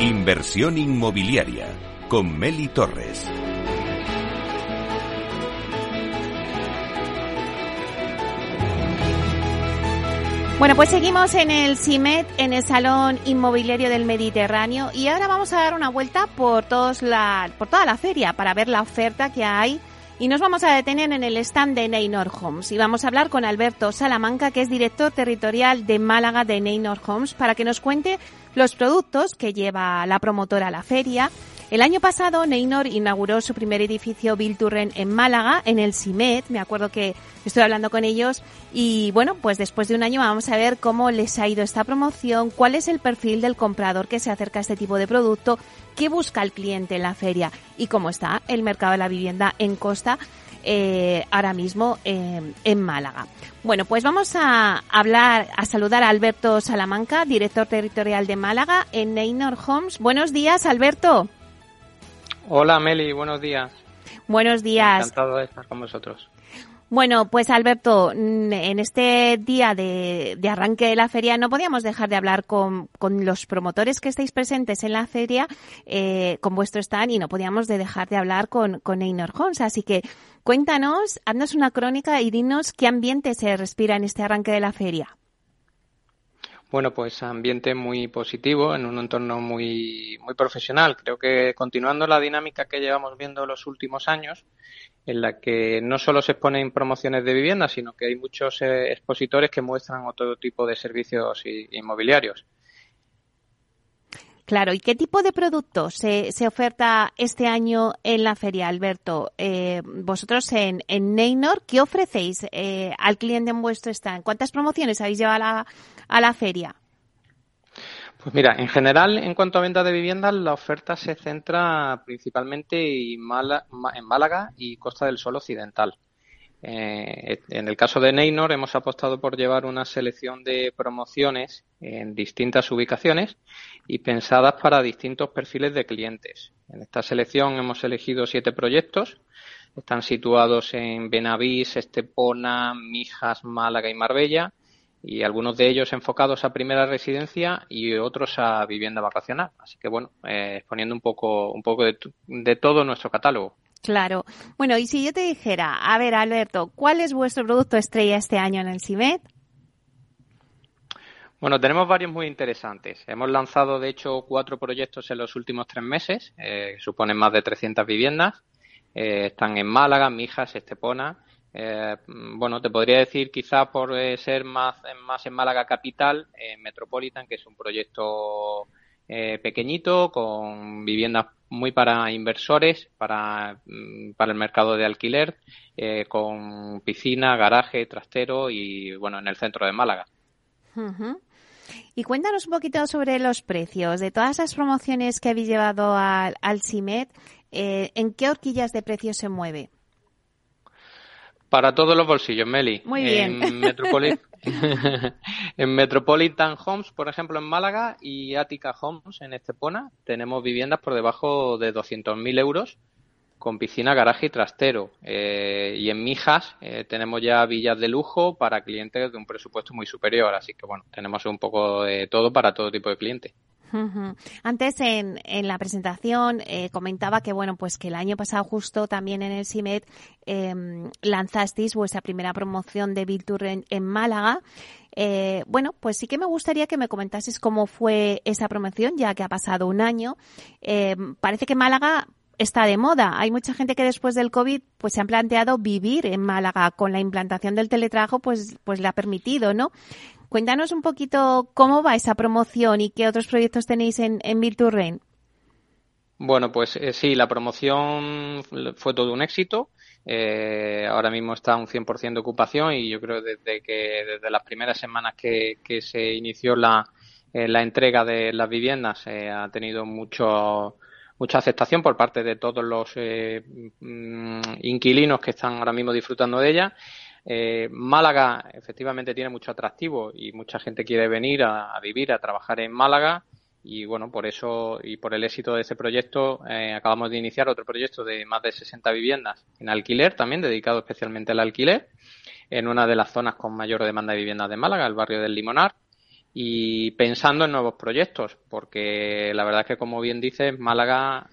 Inversión inmobiliaria con Meli Torres. Bueno, pues seguimos en el CIMED, en el Salón Inmobiliario del Mediterráneo, y ahora vamos a dar una vuelta por toda la feria para ver la oferta que hay, y nos vamos a detener en el stand de Neinor Homes y vamos a hablar con Alberto Salamanca, que es director territorial de Málaga de Neinor Homes, para que nos cuente los productos que lleva la promotora a la feria. El año pasado Neinor inauguró su primer edificio Build to Rent en Málaga, en el CIMED. Me acuerdo que estoy hablando con ellos y bueno, pues después de un año vamos a ver cómo les ha ido esta promoción, cuál es el perfil del comprador que se acerca a este tipo de producto, qué busca el cliente en la feria y cómo está el mercado de la vivienda en Costa ahora mismo en Málaga. Bueno, pues vamos a hablar, a saludar a Alberto Salamanca, director territorial de Málaga en Neinor Homes. Buenos días, Alberto. Hola Meli, buenos días. Buenos días. Encantado de estar con vosotros. Bueno, pues Alberto, en este día de arranque de la feria no podíamos dejar de hablar con los promotores que estáis presentes en la feria, con vuestro stand, y no podíamos dejar de hablar con Neinor Homes. Así que cuéntanos, haznos una crónica y dinos qué ambiente se respira en este arranque de la feria. Bueno, pues ambiente muy positivo, en un entorno muy, muy profesional. Creo que continuando la dinámica que llevamos viendo los últimos años, en la que no solo se exponen promociones de vivienda, sino que hay muchos expositores que muestran otro tipo de servicios inmobiliarios. Claro, ¿y qué tipo de productos se oferta este año en la feria, Alberto? Vosotros en Neinor, ¿qué ofrecéis al cliente en vuestro stand? ¿Cuántas promociones habéis llevado a la feria? Pues mira, en general, en cuanto a venta de viviendas, la oferta se centra principalmente en Málaga y Costa del Sol Occidental. En el caso de Neinor hemos apostado por llevar una selección de promociones en distintas ubicaciones y pensadas para distintos perfiles de clientes. En esta selección hemos elegido 7 proyectos. Están situados en Benavís, Estepona, Mijas, Málaga y Marbella, y algunos de ellos enfocados a primera residencia y otros a vivienda vacacional. Así que bueno, exponiendo un poco de todo nuestro catálogo. Claro. Bueno, y si yo te dijera, a ver Alberto, ¿cuál es vuestro producto estrella este año en el CIMED? Bueno, tenemos varios muy interesantes. Hemos lanzado, de hecho, 4 proyectos en los últimos 3 meses, que suponen más de 300 viviendas. Están en Málaga, Mijas, Estepona. Bueno, te podría decir quizá por ser más en Málaga capital, Metropolitan, que es un proyecto pequeñito con viviendas muy para inversores, para el mercado de alquiler, con piscina, garaje, trastero y bueno, en el centro de Málaga. Uh-huh. Y cuéntanos un poquito sobre los precios de todas las promociones que habéis llevado al CIMED. ¿En qué horquillas de precios se mueve? Para todos los bolsillos, Meli. Muy bien. En Metropolitan Homes, por ejemplo, en Málaga, y Ática Homes en Estepona, tenemos viviendas por debajo de 200.000 euros con piscina, garaje y trastero. Y en Mijas tenemos ya villas de lujo para clientes de un presupuesto muy superior. Así que, bueno, tenemos un poco de todo para todo tipo de clientes. Uh-huh. Antes en la presentación comentaba que bueno, pues que el año pasado justo también en el CIMED lanzasteis vuestra primera promoción de Build to Rent en Málaga. Bueno, pues sí que me gustaría que me comentases cómo fue esa promoción, ya que ha pasado un año. Parece que Málaga está de moda. Hay mucha gente que después del COVID pues se han planteado vivir en Málaga. Con la implantación del teletrabajo pues le ha permitido, ¿no? Cuéntanos un poquito cómo va esa promoción y qué otros proyectos tenéis en Build to Rent. Bueno, pues sí, la promoción fue todo un éxito. Ahora mismo está un 100% de ocupación y yo creo desde las primeras semanas que se inició la entrega de las viviendas ha tenido mucha aceptación por parte de todos los inquilinos que están ahora mismo disfrutando de ella. Málaga efectivamente tiene mucho atractivo y mucha gente quiere venir a vivir, a trabajar en Málaga, y bueno, por eso y por el éxito de ese proyecto acabamos de iniciar otro proyecto de más de 60 viviendas en alquiler, también dedicado especialmente al alquiler, en una de las zonas con mayor demanda de viviendas de Málaga, el barrio del Limonar. y pensando en nuevos proyectos, porque la verdad es que, como bien dices, Málaga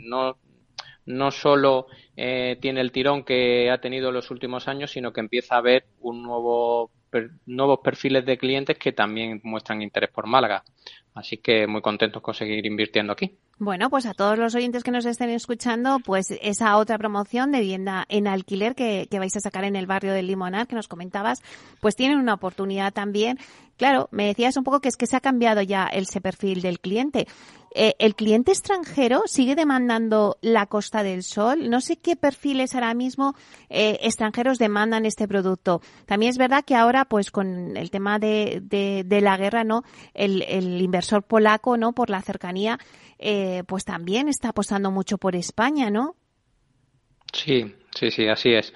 no solo tiene el tirón que ha tenido en los últimos años, sino que empieza a haber un nuevos perfiles de clientes que también muestran interés por Málaga. Así que muy contentos con seguir invirtiendo aquí. Bueno, pues a todos los oyentes que nos estén escuchando, pues esa otra promoción de vivienda en alquiler que vais a sacar en el barrio del Limonar, que nos comentabas, pues tienen una oportunidad también. Claro, me decías un poco que es que se ha cambiado ya ese perfil del cliente. ¿El cliente extranjero sigue demandando la Costa del Sol? No sé qué perfiles ahora mismo extranjeros demandan este producto. También es verdad que ahora, pues con el tema de la guerra, ¿no? El inversor polaco, ¿no? Por la cercanía, pues también está apostando mucho por España, ¿no? Sí, así es.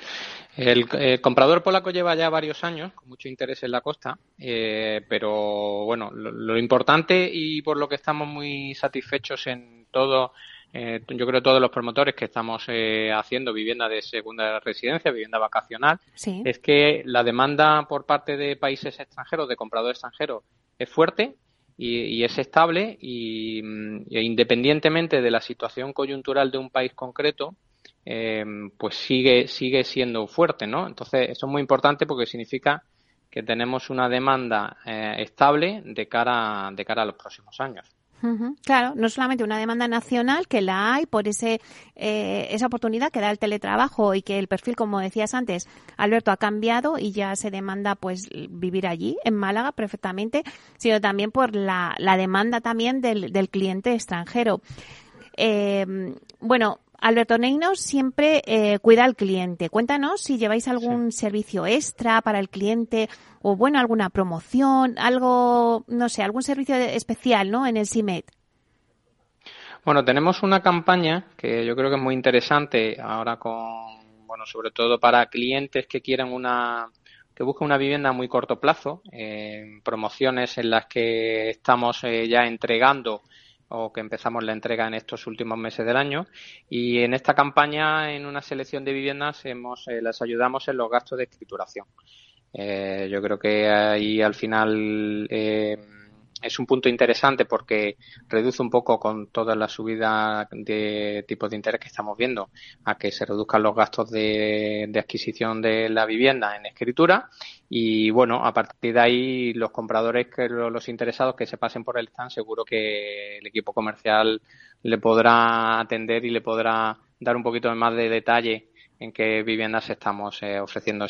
El comprador polaco lleva ya varios años con mucho interés en la costa, pero bueno, lo importante y por lo que estamos muy satisfechos en todo, yo creo todos los promotores que estamos haciendo vivienda de segunda residencia, vivienda vacacional, sí, es que la demanda por parte de países extranjeros, de compradores extranjeros, es fuerte y es estable y independientemente de la situación coyuntural de un país concreto, pues sigue siendo fuerte, ¿no? Entonces, eso es muy importante porque significa que tenemos una demanda estable de cara a los próximos años. Uh-huh. Claro, no solamente una demanda nacional, que la hay por esa oportunidad que da el teletrabajo y que el perfil, como decías antes, Alberto, ha cambiado y ya se demanda pues vivir allí, en Málaga, perfectamente, sino también por la demanda también del cliente extranjero. Bueno, Alberto, Neinor siempre cuida al cliente. Cuéntanos si lleváis algún servicio extra para el cliente o, bueno, alguna promoción, algo, no sé, algún servicio especial, ¿no?, en el CIMED. Bueno, tenemos una campaña que yo creo que es muy interesante ahora con, bueno, sobre todo para clientes que quieran que busquen una vivienda a muy corto plazo, promociones en las que estamos ya entregando o que empezamos la entrega en estos últimos meses del año, y en esta campaña, en una selección de viviendas, las ayudamos en los gastos de escrituración. Yo creo que ahí al final es un punto interesante porque reduce un poco, con toda la subida de tipos de interés que estamos viendo, a que se reduzcan los gastos de adquisición de la vivienda en escritura. Y bueno, a partir de ahí, los compradores, los interesados que se pasen por el stand, seguro que el equipo comercial le podrá atender y le podrá dar un poquito más de detalle en qué viviendas estamos ofreciendo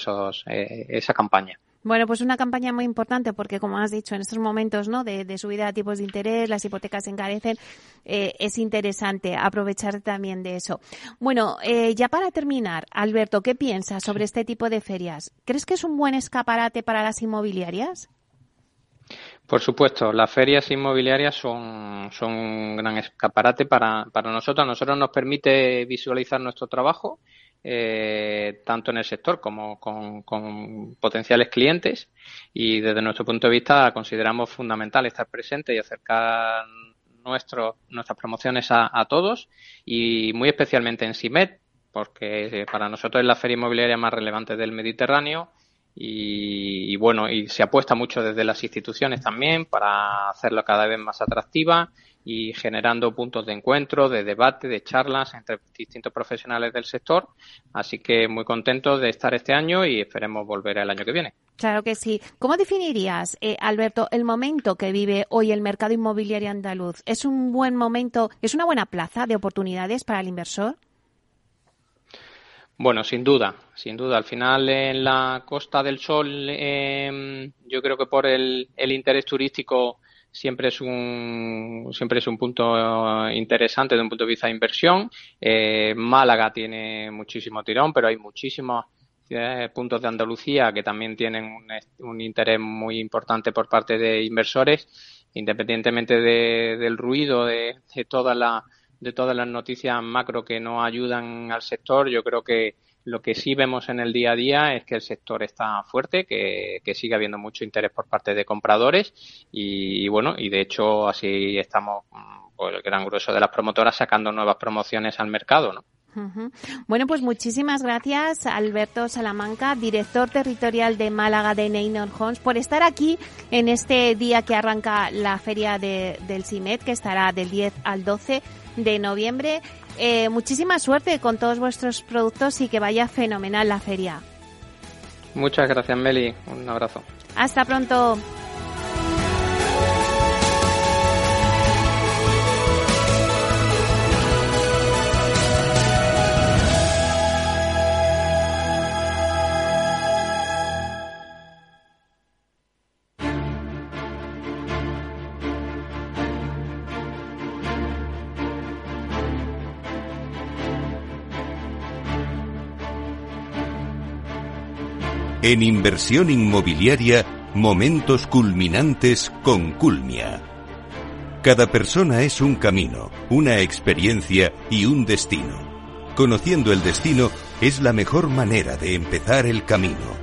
esa campaña. Bueno, pues una campaña muy importante porque, como has dicho, en estos momentos, ¿no?, de subida de tipos de interés, las hipotecas se encarecen, es interesante aprovechar también de eso. Bueno, ya para terminar, Alberto, ¿qué piensas sobre este tipo de ferias? ¿Crees que es un buen escaparate para las inmobiliarias? Por supuesto, las ferias inmobiliarias son un gran escaparate para nosotros. A nosotros nos permite visualizar nuestro trabajo, tanto en el sector como con potenciales clientes, y desde nuestro punto de vista consideramos fundamental estar presente y acercar nuestras promociones a todos, y muy especialmente en CIMED, porque para nosotros es la feria inmobiliaria más relevante del Mediterráneo. Y bueno, y se apuesta mucho desde las instituciones también para hacerlo cada vez más atractiva y generando puntos de encuentro, de debate, de charlas entre distintos profesionales del sector. Así que muy contentos de estar este año y esperemos volver el año que viene. Claro que sí. ¿Cómo definirías, Alberto, el momento que vive hoy el mercado inmobiliario andaluz? ¿Es un buen momento, es una buena plaza de oportunidades para el inversor? Bueno, sin duda. Al final, en la Costa del Sol, yo creo que por el interés turístico siempre es un punto interesante desde un punto de vista de inversión. Málaga tiene muchísimo tirón, pero hay muchísimos puntos de Andalucía que también tienen un interés muy importante por parte de inversores, independientemente del ruido de todas las noticias macro que no ayudan al sector. Yo creo que lo que sí vemos en el día a día es que el sector está fuerte, que sigue habiendo mucho interés por parte de compradores y bueno, y de hecho así estamos, pues, el gran grueso de las promotoras sacando nuevas promociones al mercado, ¿no? Bueno, pues muchísimas gracias, Alberto Salamanca, director territorial de Málaga de Neinor Homes, por estar aquí en este día que arranca la feria del CIMED, que estará del 10 al 12 de noviembre. Muchísima suerte con todos vuestros productos y que vaya fenomenal la feria. Muchas gracias, Meli. Un abrazo. Hasta pronto. En inversión inmobiliaria, momentos culminantes con Culmia. Cada persona es un camino, una experiencia y un destino. Conociendo el destino es la mejor manera de empezar el camino.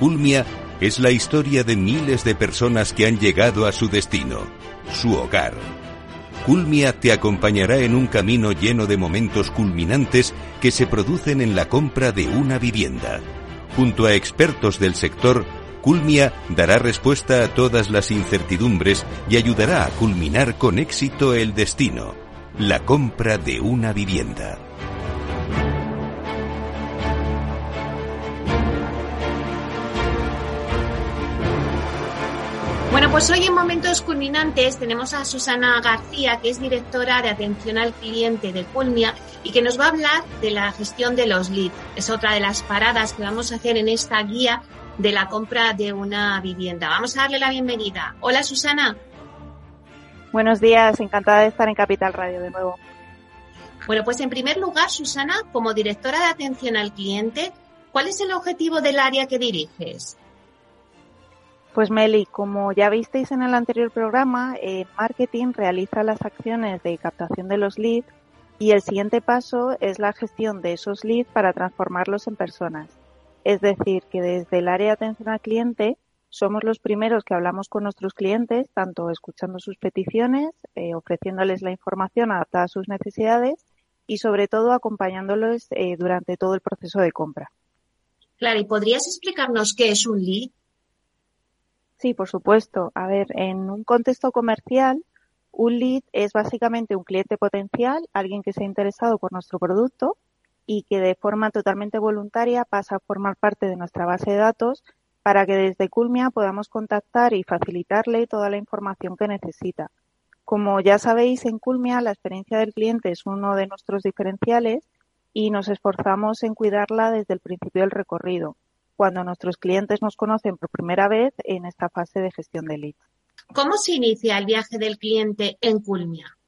Culmia es la historia de miles de personas que han llegado a su destino, su hogar. Culmia te acompañará en un camino lleno de momentos culminantes que se producen en la compra de una vivienda. Junto a expertos del sector, Culmia dará respuesta a todas las incertidumbres y ayudará a culminar con éxito el destino, la compra de una vivienda. Bueno, pues hoy en Momentos Culminantes tenemos a Susana García, que es directora de Atención al Cliente de Culmia y que nos va a hablar de la gestión de los leads. Es otra de las paradas que vamos a hacer en esta guía de la compra de una vivienda. Vamos a darle la bienvenida. Hola, Susana. Buenos días, encantada de estar en Capital Radio de nuevo. Bueno, pues en primer lugar, Susana, como directora de Atención al Cliente, ¿cuál es el objetivo del área que diriges? Pues Meli, como ya visteis en el anterior programa, marketing realiza las acciones de captación de los leads y el siguiente paso es la gestión de esos leads para transformarlos en personas. Es decir, que desde el área de atención al cliente somos los primeros que hablamos con nuestros clientes, tanto escuchando sus peticiones, ofreciéndoles la información adaptada a sus necesidades y sobre todo acompañándolos durante todo el proceso de compra. Claro, ¿y podrías explicarnos qué es un lead? Sí, por supuesto. A ver, en un contexto comercial, un lead es básicamente un cliente potencial, alguien que se ha interesado por nuestro producto y que de forma totalmente voluntaria pasa a formar parte de nuestra base de datos para que desde Culmia podamos contactar y facilitarle toda la información que necesita. Como ya sabéis, en Culmia la experiencia del cliente es uno de nuestros diferenciales y nos esforzamos en cuidarla desde el principio del recorrido, cuando nuestros clientes nos conocen por primera vez en esta fase de gestión de leads. ¿Cómo se inicia el viaje del cliente en Culmia?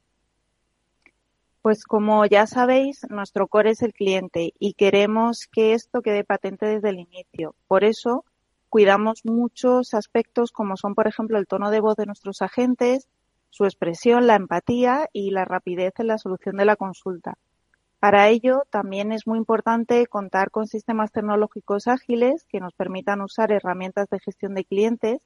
Pues como ya sabéis, nuestro core es el cliente y queremos que esto quede patente desde el inicio. Por eso cuidamos muchos aspectos como son, por ejemplo, el tono de voz de nuestros agentes, su expresión, la empatía y la rapidez en la solución de la consulta. Para ello, también es muy importante contar con sistemas tecnológicos ágiles que nos permitan usar herramientas de gestión de clientes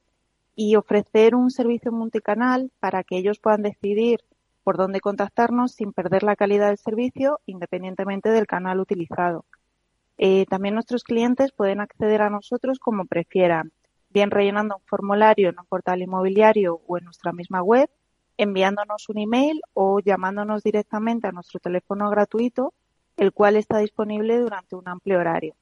y ofrecer un servicio multicanal para que ellos puedan decidir por dónde contactarnos sin perder la calidad del servicio, independientemente del canal utilizado. También nuestros clientes pueden acceder a nosotros como prefieran, bien rellenando un formulario en un portal inmobiliario o en nuestra misma web, enviándonos un email o llamándonos directamente a nuestro teléfono gratuito, el cual está disponible durante un amplio horario.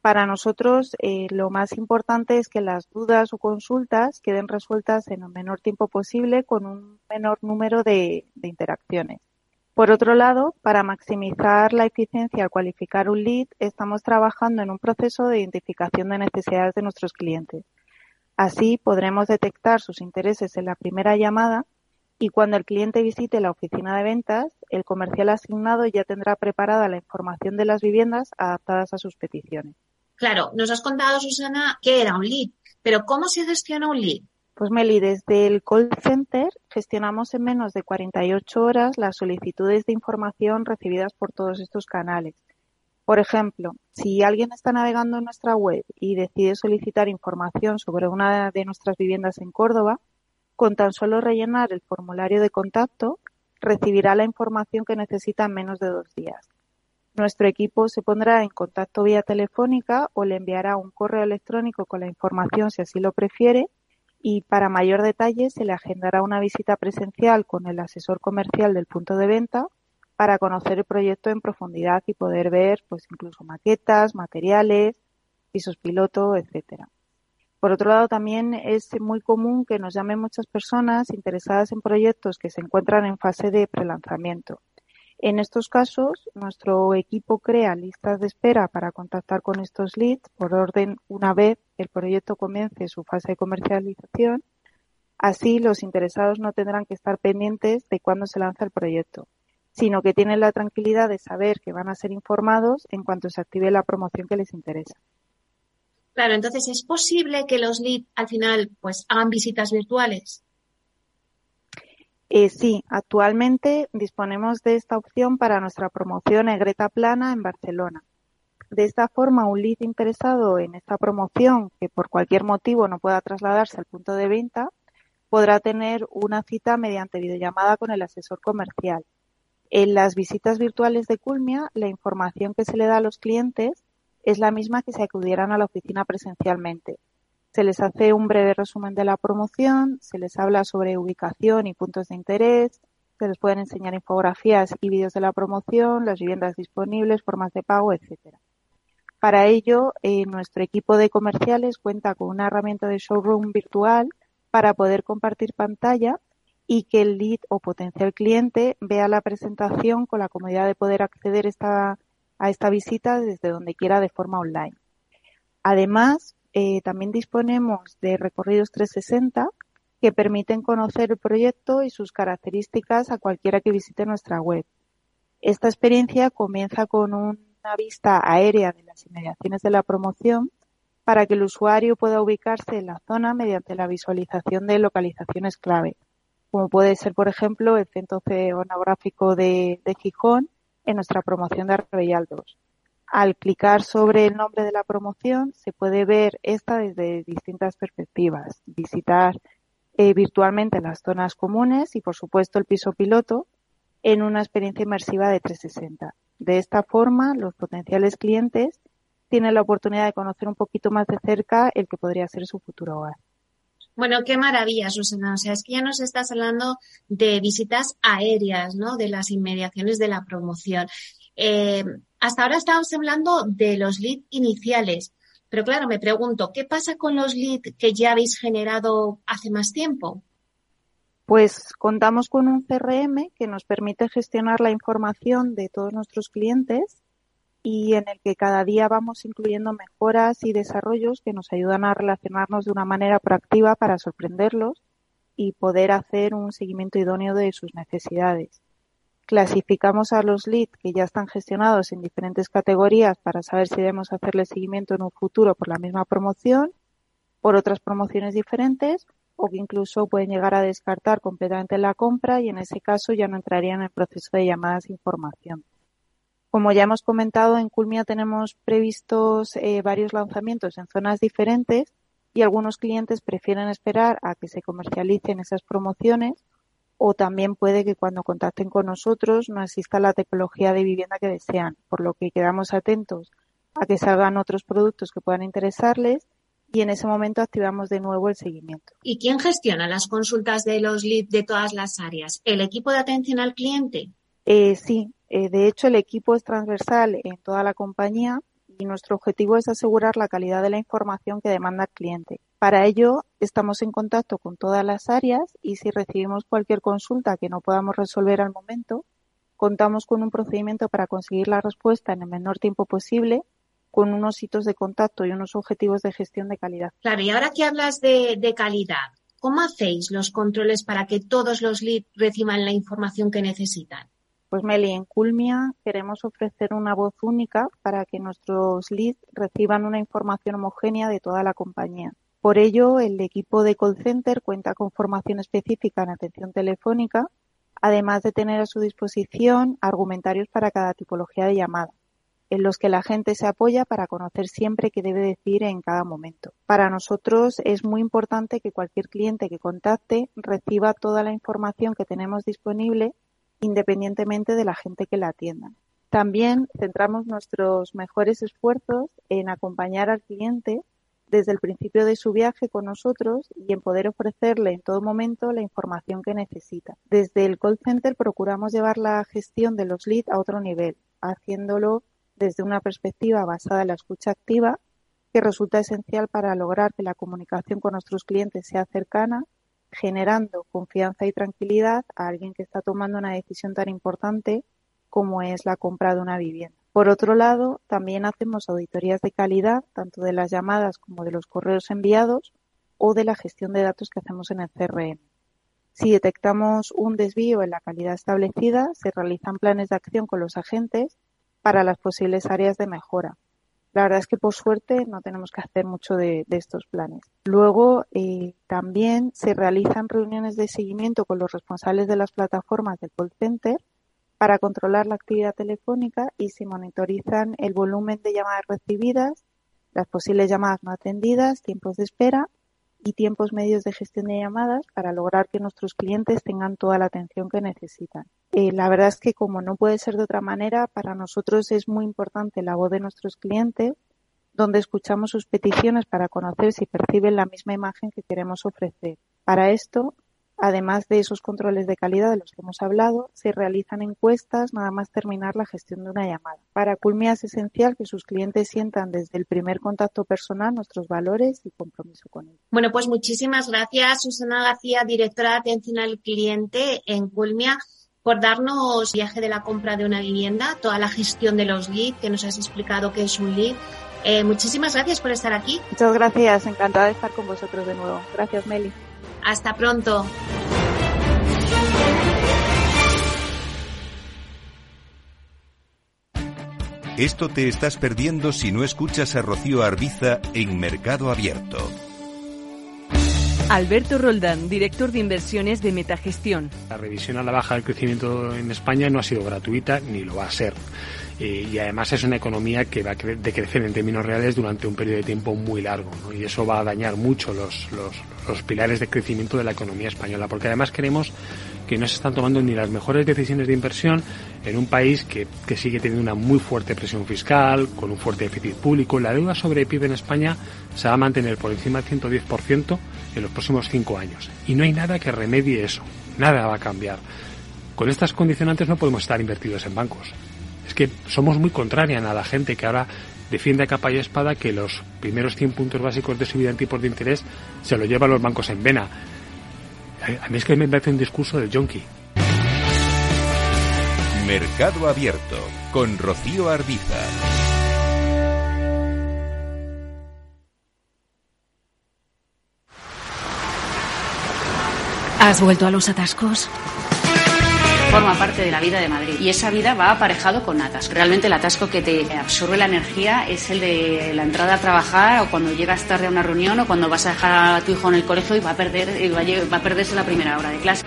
Para nosotros, lo más importante es que las dudas o consultas queden resueltas en el menor tiempo posible con un menor número de interacciones. Por otro lado, para maximizar la eficiencia al cualificar un lead, estamos trabajando en un proceso de identificación de necesidades de nuestros clientes. Así podremos detectar sus intereses en la primera llamada y cuando el cliente visite la oficina de ventas, el comercial asignado ya tendrá preparada la información de las viviendas adaptadas a sus peticiones. Claro, nos has contado, Susana, que era un lead, pero ¿cómo se gestiona un lead? Pues Meli, desde el call center gestionamos en menos de 48 horas las solicitudes de información recibidas por todos estos canales. Por ejemplo, si alguien está navegando en nuestra web y decide solicitar información sobre una de nuestras viviendas en Córdoba, con tan solo rellenar el formulario de contacto, recibirá la información que necesita en menos de 2 días. Nuestro equipo se pondrá en contacto vía telefónica o le enviará un correo electrónico con la información si así lo prefiere, y para mayor detalle se le agendará una visita presencial con el asesor comercial del punto de venta para conocer el proyecto en profundidad y poder ver pues incluso maquetas, materiales, pisos piloto, etcétera. Por otro lado, también es muy común que nos llamen muchas personas interesadas en proyectos que se encuentran en fase de prelanzamiento. En estos casos, nuestro equipo crea listas de espera para contactar con estos leads por orden una vez el proyecto comience su fase de comercialización. Así, los interesados no tendrán que estar pendientes de cuándo se lanza el proyecto, sino que tienen la tranquilidad de saber que van a ser informados en cuanto se active la promoción que les interesa. Claro, entonces, ¿es posible que los leads al final pues hagan visitas virtuales? Sí, actualmente disponemos de esta opción para nuestra promoción Egreta Plana en Barcelona. De esta forma, un lead interesado en esta promoción, que por cualquier motivo no pueda trasladarse al punto de venta, podrá tener una cita mediante videollamada con el asesor comercial. En las visitas virtuales de Culmia, la información que se le da a los clientes es la misma que si acudieran a la oficina presencialmente. Se les hace un breve resumen de la promoción, se les habla sobre ubicación y puntos de interés, se les pueden enseñar infografías y vídeos de la promoción, las viviendas disponibles, formas de pago, etcétera. Para ello, nuestro equipo de comerciales cuenta con una herramienta de showroom virtual para poder compartir pantalla y que el lead o potencial cliente vea la presentación con la comodidad de poder acceder a esta visita desde donde quiera de forma online. Además, también disponemos de recorridos 360 que permiten conocer el proyecto y sus características a cualquiera que visite nuestra web. Esta experiencia comienza con una vista aérea de las inmediaciones de la promoción para que el usuario pueda ubicarse en la zona mediante la visualización de localizaciones clave, como puede ser, por ejemplo, el centro oceanográfico de Gijón, en nuestra promoción de Arrabal 2. Al clicar sobre el nombre de la promoción se puede ver esta desde distintas perspectivas, visitar virtualmente las zonas comunes y, por supuesto, el piso piloto en una experiencia inmersiva de 360. De esta forma, los potenciales clientes tienen la oportunidad de conocer un poquito más de cerca el que podría ser su futuro hogar. Bueno, qué maravilla, Susana. O sea, es que ya nos estás hablando de visitas aéreas, ¿no? De las inmediaciones de la promoción. Hasta ahora estábamos hablando de los leads iniciales, pero claro, me pregunto, ¿qué pasa con los leads que ya habéis generado hace más tiempo? Pues contamos con un CRM que nos permite gestionar la información de todos nuestros clientes y en el que cada día vamos incluyendo mejoras y desarrollos que nos ayudan a relacionarnos de una manera proactiva para sorprenderlos y poder hacer un seguimiento idóneo de sus necesidades. Clasificamos a los leads que ya están gestionados en diferentes categorías para saber si debemos hacerle seguimiento en un futuro por la misma promoción, por otras promociones diferentes o que incluso pueden llegar a descartar completamente la compra y en ese caso ya no entrarían en el proceso de llamadas de información. Como ya hemos comentado, en Culmia tenemos previstos varios lanzamientos en zonas diferentes y algunos clientes prefieren esperar a que se comercialicen esas promociones o también puede que cuando contacten con nosotros no exista la tecnología de vivienda que desean, por lo que quedamos atentos a que salgan otros productos que puedan interesarles y en ese momento activamos de nuevo el seguimiento. ¿Y quién gestiona las consultas de los leads de todas las áreas? ¿El equipo de atención al cliente? Sí, de hecho el equipo es transversal en toda la compañía y nuestro objetivo es asegurar la calidad de la información que demanda el cliente. Para ello estamos en contacto con todas las áreas y si recibimos cualquier consulta que no podamos resolver al momento, contamos con un procedimiento para conseguir la respuesta en el menor tiempo posible con unos hitos de contacto y unos objetivos de gestión de calidad. Claro, y ahora que hablas de calidad, ¿cómo hacéis los controles para que todos los leads reciban la información que necesitan? Pues Meli, en Culmia queremos ofrecer una voz única para que nuestros leads reciban una información homogénea de toda la compañía. Por ello, el equipo de call center cuenta con formación específica en atención telefónica, además de tener a su disposición argumentarios para cada tipología de llamada, en los que la gente se apoya para conocer siempre qué debe decir en cada momento. Para nosotros es muy importante que cualquier cliente que contacte reciba toda la información que tenemos disponible independientemente de la gente que la atienda. También centramos nuestros mejores esfuerzos en acompañar al cliente desde el principio de su viaje con nosotros y en poder ofrecerle en todo momento la información que necesita. Desde el call center procuramos llevar la gestión de los leads a otro nivel, haciéndolo desde una perspectiva basada en la escucha activa, que resulta esencial para lograr que la comunicación con nuestros clientes sea cercana, generando confianza y tranquilidad a alguien que está tomando una decisión tan importante como es la compra de una vivienda. Por otro lado, también hacemos auditorías de calidad, tanto de las llamadas como de los correos enviados o de la gestión de datos que hacemos en el CRM. Si detectamos un desvío en la calidad establecida, se realizan planes de acción con los agentes para las posibles áreas de mejora. La verdad es que, por suerte, no tenemos que hacer mucho de estos planes. Luego, también se realizan reuniones de seguimiento con los responsables de las plataformas del call center para controlar la actividad telefónica y se monitorizan el volumen de llamadas recibidas, las posibles llamadas no atendidas, tiempos de espera y tiempos medios de gestión de llamadas para lograr que nuestros clientes tengan toda la atención que necesitan. La verdad es que, como no puede ser de otra manera, para nosotros es muy importante la voz de nuestros clientes, donde escuchamos sus peticiones para conocer si perciben la misma imagen que queremos ofrecer. Para esto, además de esos controles de calidad de los que hemos hablado, se realizan encuestas nada más terminar la gestión de una llamada. Para Culmia es esencial que sus clientes sientan desde el primer contacto personal nuestros valores y compromiso con ellos. Bueno, pues muchísimas gracias, Susana García, directora de Atención al Cliente en Culmia, por darnos viaje de la compra de una vivienda, toda la gestión de los leads, que nos has explicado qué es un lead. Muchísimas gracias por estar aquí. Muchas gracias, encantada de estar con vosotros de nuevo. Gracias, Meli. Hasta pronto. Esto te estás perdiendo si no escuchas a Rocío Arbiza en Mercado Abierto. Alberto Roldán, director de inversiones de Metagestión. La revisión a la baja del crecimiento en España no ha sido gratuita ni lo va a ser. Y además es una economía que va a decrecer en términos reales durante un periodo de tiempo muy largo, ¿no? Y eso va a dañar mucho los pilares de crecimiento de la economía española, porque además creemos que no se están tomando ni las mejores decisiones de inversión en un país que sigue teniendo una muy fuerte presión fiscal, con un fuerte déficit público. La deuda sobre PIB en España se va a mantener por encima del 110% en los próximos 5 años. Y no hay nada que remedie eso, nada va a cambiar. Con estas condicionantes no podemos estar invertidos en bancos. Es que somos muy contrarian a la gente que ahora defiende a capa y espada que los primeros 100 puntos básicos de subida en tipos de interés se lo llevan los bancos en vena. A mí es que me parece un discurso de yonki. Mercado Abierto con Rocío Arbiza. ¿Has vuelto a los atascos? Forma parte de la vida de Madrid y esa vida va aparejado con atascos. Realmente el atasco que te absorbe la energía es el de la entrada a trabajar o cuando llegas tarde a una reunión o cuando vas a dejar a tu hijo en el colegio y va a perderse la primera hora de clase.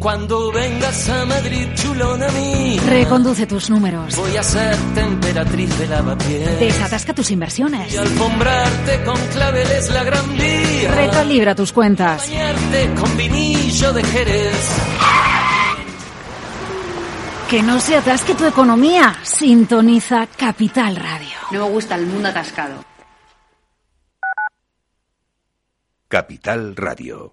Cuando vengas a Madrid, chulona mía, reconduce tus números. Voy a ser temperatriz de Lavapiés. Desatasca tus inversiones. Y alfombrarte con claveles la gran vía. Recalibra tus cuentas. Bañarte con vinillo de Jerez. Que no se atasque tu economía. Sintoniza Capital Radio. No me gusta el mundo atascado. Capital Radio.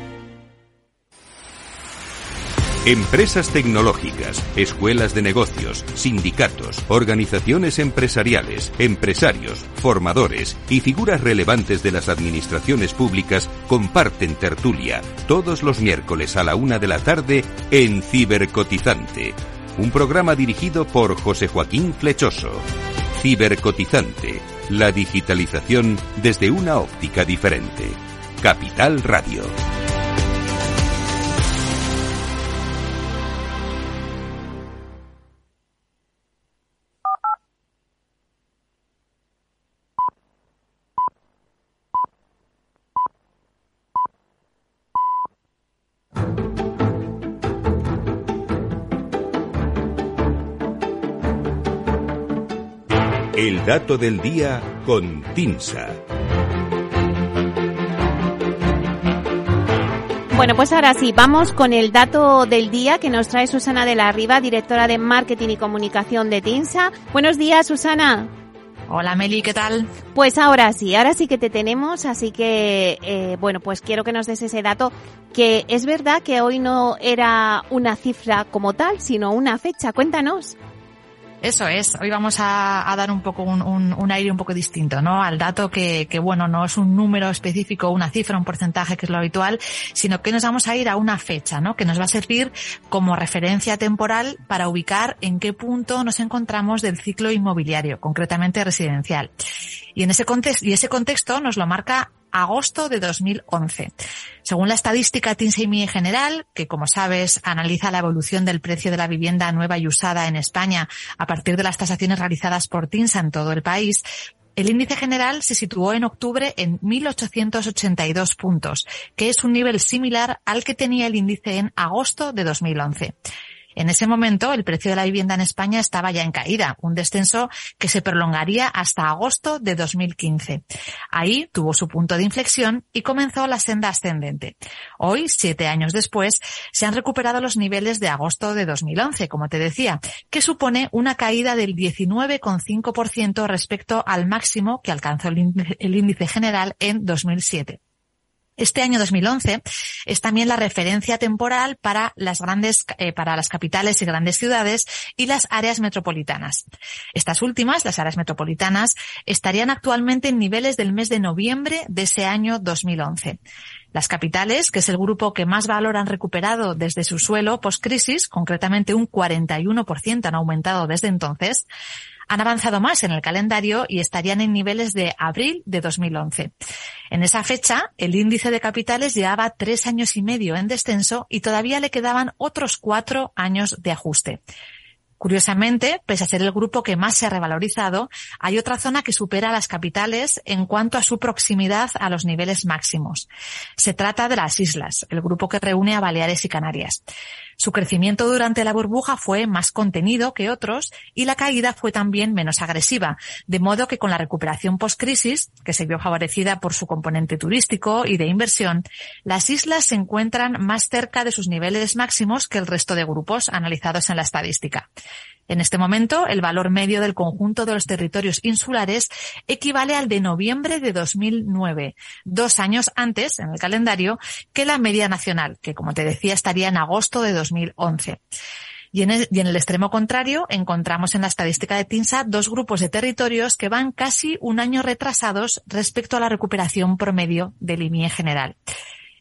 Empresas tecnológicas, escuelas de negocios, sindicatos, organizaciones empresariales, empresarios, formadores y figuras relevantes de las administraciones públicas comparten tertulia todos los miércoles a la 1:00 p.m. en Cibercotizante, un programa dirigido por José Joaquín Flechoso. Cibercotizante, la digitalización desde una óptica diferente. Capital Radio. El dato del día con Tinsa. Bueno, pues ahora sí, vamos con el dato del día que nos trae Susana de la Riva, directora de Marketing y Comunicación de Tinsa. Buenos días, Susana. Hola, Meli, ¿qué tal? Pues ahora sí que te tenemos, así que, bueno, pues quiero que nos des ese dato, que es verdad que hoy no era una cifra como tal, sino una fecha. Cuéntanos. Eso es, hoy vamos a dar un poco un aire un poco distinto, ¿no? Al dato que bueno, no es un número específico, una cifra, un porcentaje, que es lo habitual, sino que nos vamos a ir a una fecha, ¿no? Que nos va a servir como referencia temporal para ubicar en qué punto nos encontramos del ciclo inmobiliario, concretamente residencial. Y en ese contexto, nos lo marca agosto de 2011. Según la estadística Tinsa y MIE General, que como sabes analiza la evolución del precio de la vivienda nueva y usada en España a partir de las tasaciones realizadas por Tinsa en todo el país, el índice general se situó en octubre en 1.882 puntos, que es un nivel similar al que tenía el índice en agosto de 2011. En ese momento, el precio de la vivienda en España estaba ya en caída, un descenso que se prolongaría hasta agosto de 2015. Ahí tuvo su punto de inflexión y comenzó la senda ascendente. Hoy, 7 años después, se han recuperado los niveles de agosto de 2011, como te decía, que supone una caída del 19,5% respecto al máximo que alcanzó el índice general en 2007. Este año 2011 es también la referencia temporal para las capitales y grandes ciudades y las áreas metropolitanas. Estas últimas, las áreas metropolitanas, estarían actualmente en niveles del mes de noviembre de ese año 2011. Las capitales, que es el grupo que más valor han recuperado desde su suelo post-crisis, concretamente un 41% han aumentado desde entonces, han avanzado más en el calendario y estarían en niveles de abril de 2011. En esa fecha, el índice de capitales llevaba 3 años y medio en descenso y todavía le quedaban otros 4 años de ajuste. Curiosamente, pese a ser el grupo que más se ha revalorizado, hay otra zona que supera a las capitales en cuanto a su proximidad a los niveles máximos. Se trata de las islas, el grupo que reúne a Baleares y Canarias. Su crecimiento durante la burbuja fue más contenido que otros y la caída fue también menos agresiva, de modo que con la recuperación post-crisis, que se vio favorecida por su componente turístico y de inversión, las islas se encuentran más cerca de sus niveles máximos que el resto de grupos analizados en la estadística. En este momento, el valor medio del conjunto de los territorios insulares equivale al de noviembre de 2009, 2 años antes, en el calendario, que la media nacional, que, como te decía, estaría en agosto de 2011. Y en el extremo contrario, encontramos en la estadística de Tinsa 2 grupos de territorios que van casi 1 año retrasados respecto a la recuperación promedio del IMIE general.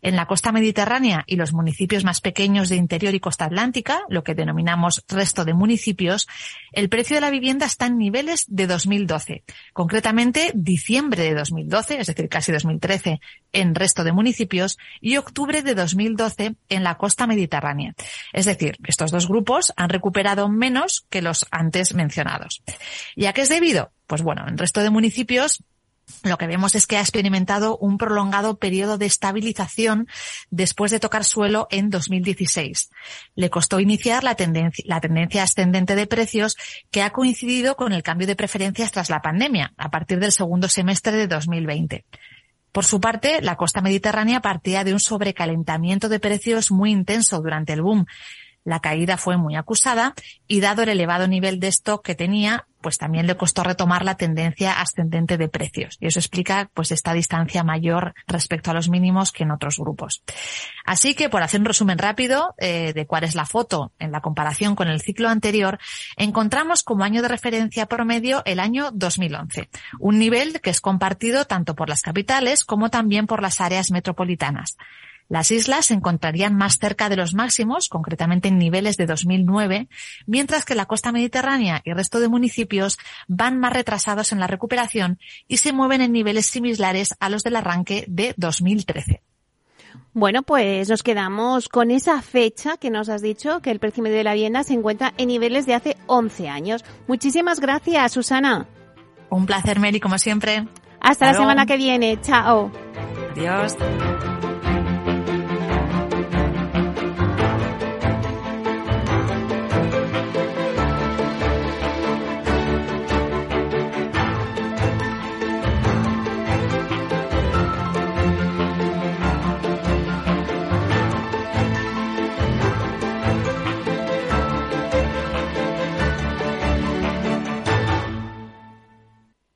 En la costa mediterránea y los municipios más pequeños de interior y costa atlántica, lo que denominamos resto de municipios, el precio de la vivienda está en niveles de 2012. Concretamente, diciembre de 2012, es decir, casi 2013, en resto de municipios, y octubre de 2012 en la costa mediterránea. Es decir, estos 2 grupos han recuperado menos que los antes mencionados. ¿Y a qué es debido? Pues bueno, en resto de municipios, lo que vemos es que ha experimentado un prolongado periodo de estabilización después de tocar suelo en 2016. Le costó iniciar la tendencia ascendente de precios que ha coincidido con el cambio de preferencias tras la pandemia, a partir del segundo semestre de 2020. Por su parte, la costa mediterránea partía de un sobrecalentamiento de precios muy intenso durante el boom. La caída fue muy acusada y, dado el elevado nivel de stock que tenía, pues también le costó retomar la tendencia ascendente de precios. Y eso explica, pues, esta distancia mayor respecto a los mínimos que en otros grupos. Así que, por hacer un resumen rápido de cuál es la foto en la comparación con el ciclo anterior, encontramos como año de referencia promedio el año 2011. Un nivel que es compartido tanto por las capitales como también por las áreas metropolitanas. Las islas se encontrarían más cerca de los máximos, concretamente en niveles de 2009, mientras que la costa mediterránea y el resto de municipios van más retrasados en la recuperación y se mueven en niveles similares a los del arranque de 2013. Bueno, pues nos quedamos con esa fecha que nos has dicho, que el precio medio de la vivienda se encuentra en niveles de hace 11 años. Muchísimas gracias, Susana. Un placer, Meli, como siempre. Hasta la semana que viene. Chao. Adiós.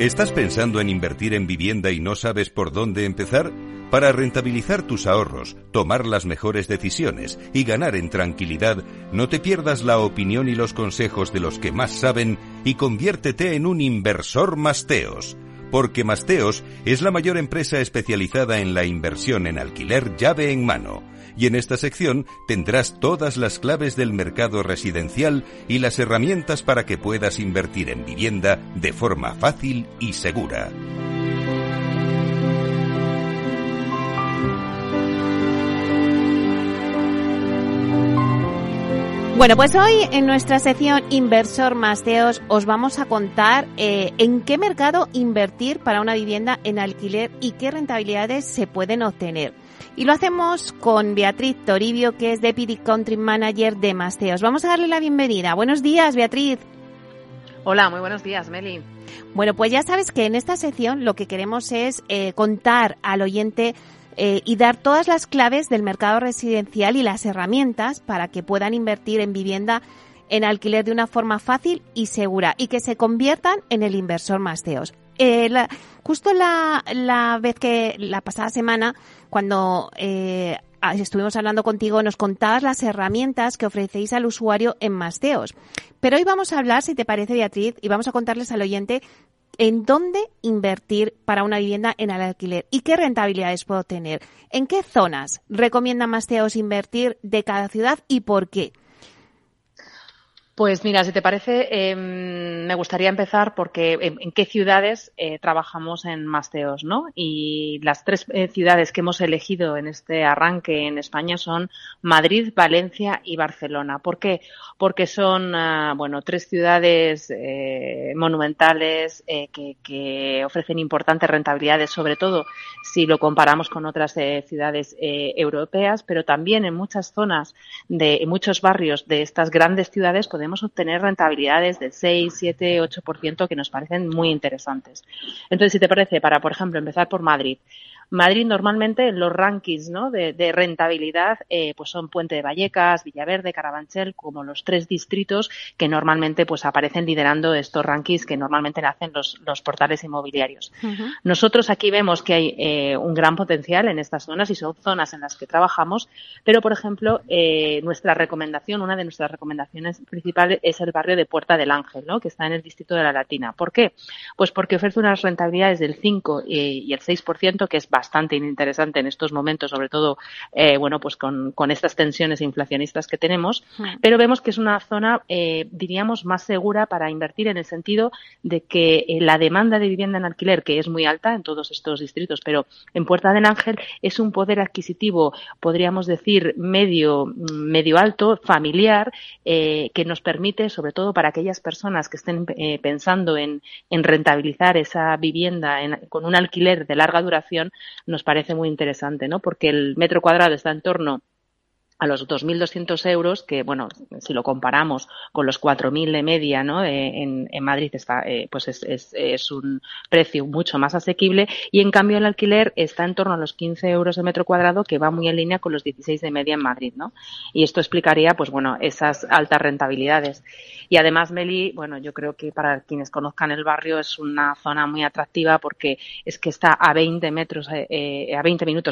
¿Estás pensando en invertir en vivienda y no sabes por dónde empezar? Para rentabilizar tus ahorros, tomar las mejores decisiones y ganar en tranquilidad, no te pierdas la opinión y los consejos de los que más saben y conviértete en un inversor Masteos. Porque Masteos es la mayor empresa especializada en la inversión en alquiler llave en mano. Y en esta sección tendrás todas las claves del mercado residencial y las herramientas para que puedas invertir en vivienda de forma fácil y segura. Bueno, pues hoy en nuestra sección Inversor Masteos os vamos a contar en qué mercado invertir para una vivienda en alquiler y qué rentabilidades se pueden obtener. Y lo hacemos con Beatriz Toribio, que es Deputy Country Manager de Masteos. Vamos a darle la bienvenida. Buenos días, Beatriz. Hola, muy buenos días, Meli. Bueno, pues ya sabes que en esta sección lo que queremos es contar al oyente y dar todas las claves del mercado residencial y las herramientas para que puedan invertir en vivienda en alquiler de una forma fácil y segura y que se conviertan en el inversor Masteos. La pasada semana, cuando estuvimos hablando contigo, nos contabas las herramientas que ofrecéis al usuario en Masteos. Pero hoy vamos a hablar, si te parece, Beatriz, y vamos a contarles al oyente en dónde invertir para una vivienda en el alquiler y qué rentabilidades puedo tener. ¿En qué zonas recomienda Masteos invertir de cada ciudad y por qué? Pues mira, si te parece, me gustaría empezar porque en qué ciudades trabajamos en Masteos, ¿no? Y las tres ciudades que hemos elegido en este arranque en España son Madrid, Valencia y Barcelona. ¿Por qué? Porque son, tres ciudades monumentales que ofrecen importantes rentabilidades, sobre todo si lo comparamos con otras ciudades europeas, pero también en muchas zonas, en muchos barrios de estas grandes ciudades podemos obtener rentabilidades del 6, 7, 8% que nos parecen muy interesantes. Entonces, si te parece, por ejemplo, empezar por Madrid. Madrid normalmente los rankings, ¿no?, de rentabilidad pues son Puente de Vallecas, Villaverde, Carabanchel, como los tres distritos que normalmente pues aparecen liderando estos rankings que normalmente hacen los portales inmobiliarios. Uh-huh. Nosotros aquí vemos que hay un gran potencial en estas zonas y son zonas en las que trabajamos, pero por ejemplo una de nuestras recomendaciones principal es el barrio de Puerta del Ángel, ¿no?, que está en el distrito de La Latina. ¿Por qué? Pues porque ofrece unas rentabilidades del 5 y el 6%, que es bastante interesante en estos momentos, sobre todo con estas tensiones inflacionistas que tenemos, pero vemos que es una zona, diríamos, más segura para invertir, en el sentido de que la demanda de vivienda en alquiler, que es muy alta en todos estos distritos, pero en Puerta del Ángel es un poder adquisitivo, podríamos decir, medio alto, familiar, que nos permite, sobre todo para aquellas personas que estén pensando en rentabilizar esa vivienda con un alquiler de larga duración, nos parece muy interesante, ¿no? Porque el metro cuadrado está en torno a los 2.200 euros, que, si lo comparamos con los 4.000 de media, ¿no?, en Madrid está, pues es un precio mucho más asequible, y en cambio el alquiler está en torno a los 15 euros de metro cuadrado, que va muy en línea con los 16 de media en Madrid, ¿no? Y esto explicaría, esas altas rentabilidades. Y además, Meli, yo creo que para quienes conozcan el barrio es una zona muy atractiva, porque es que está a 20 minutos,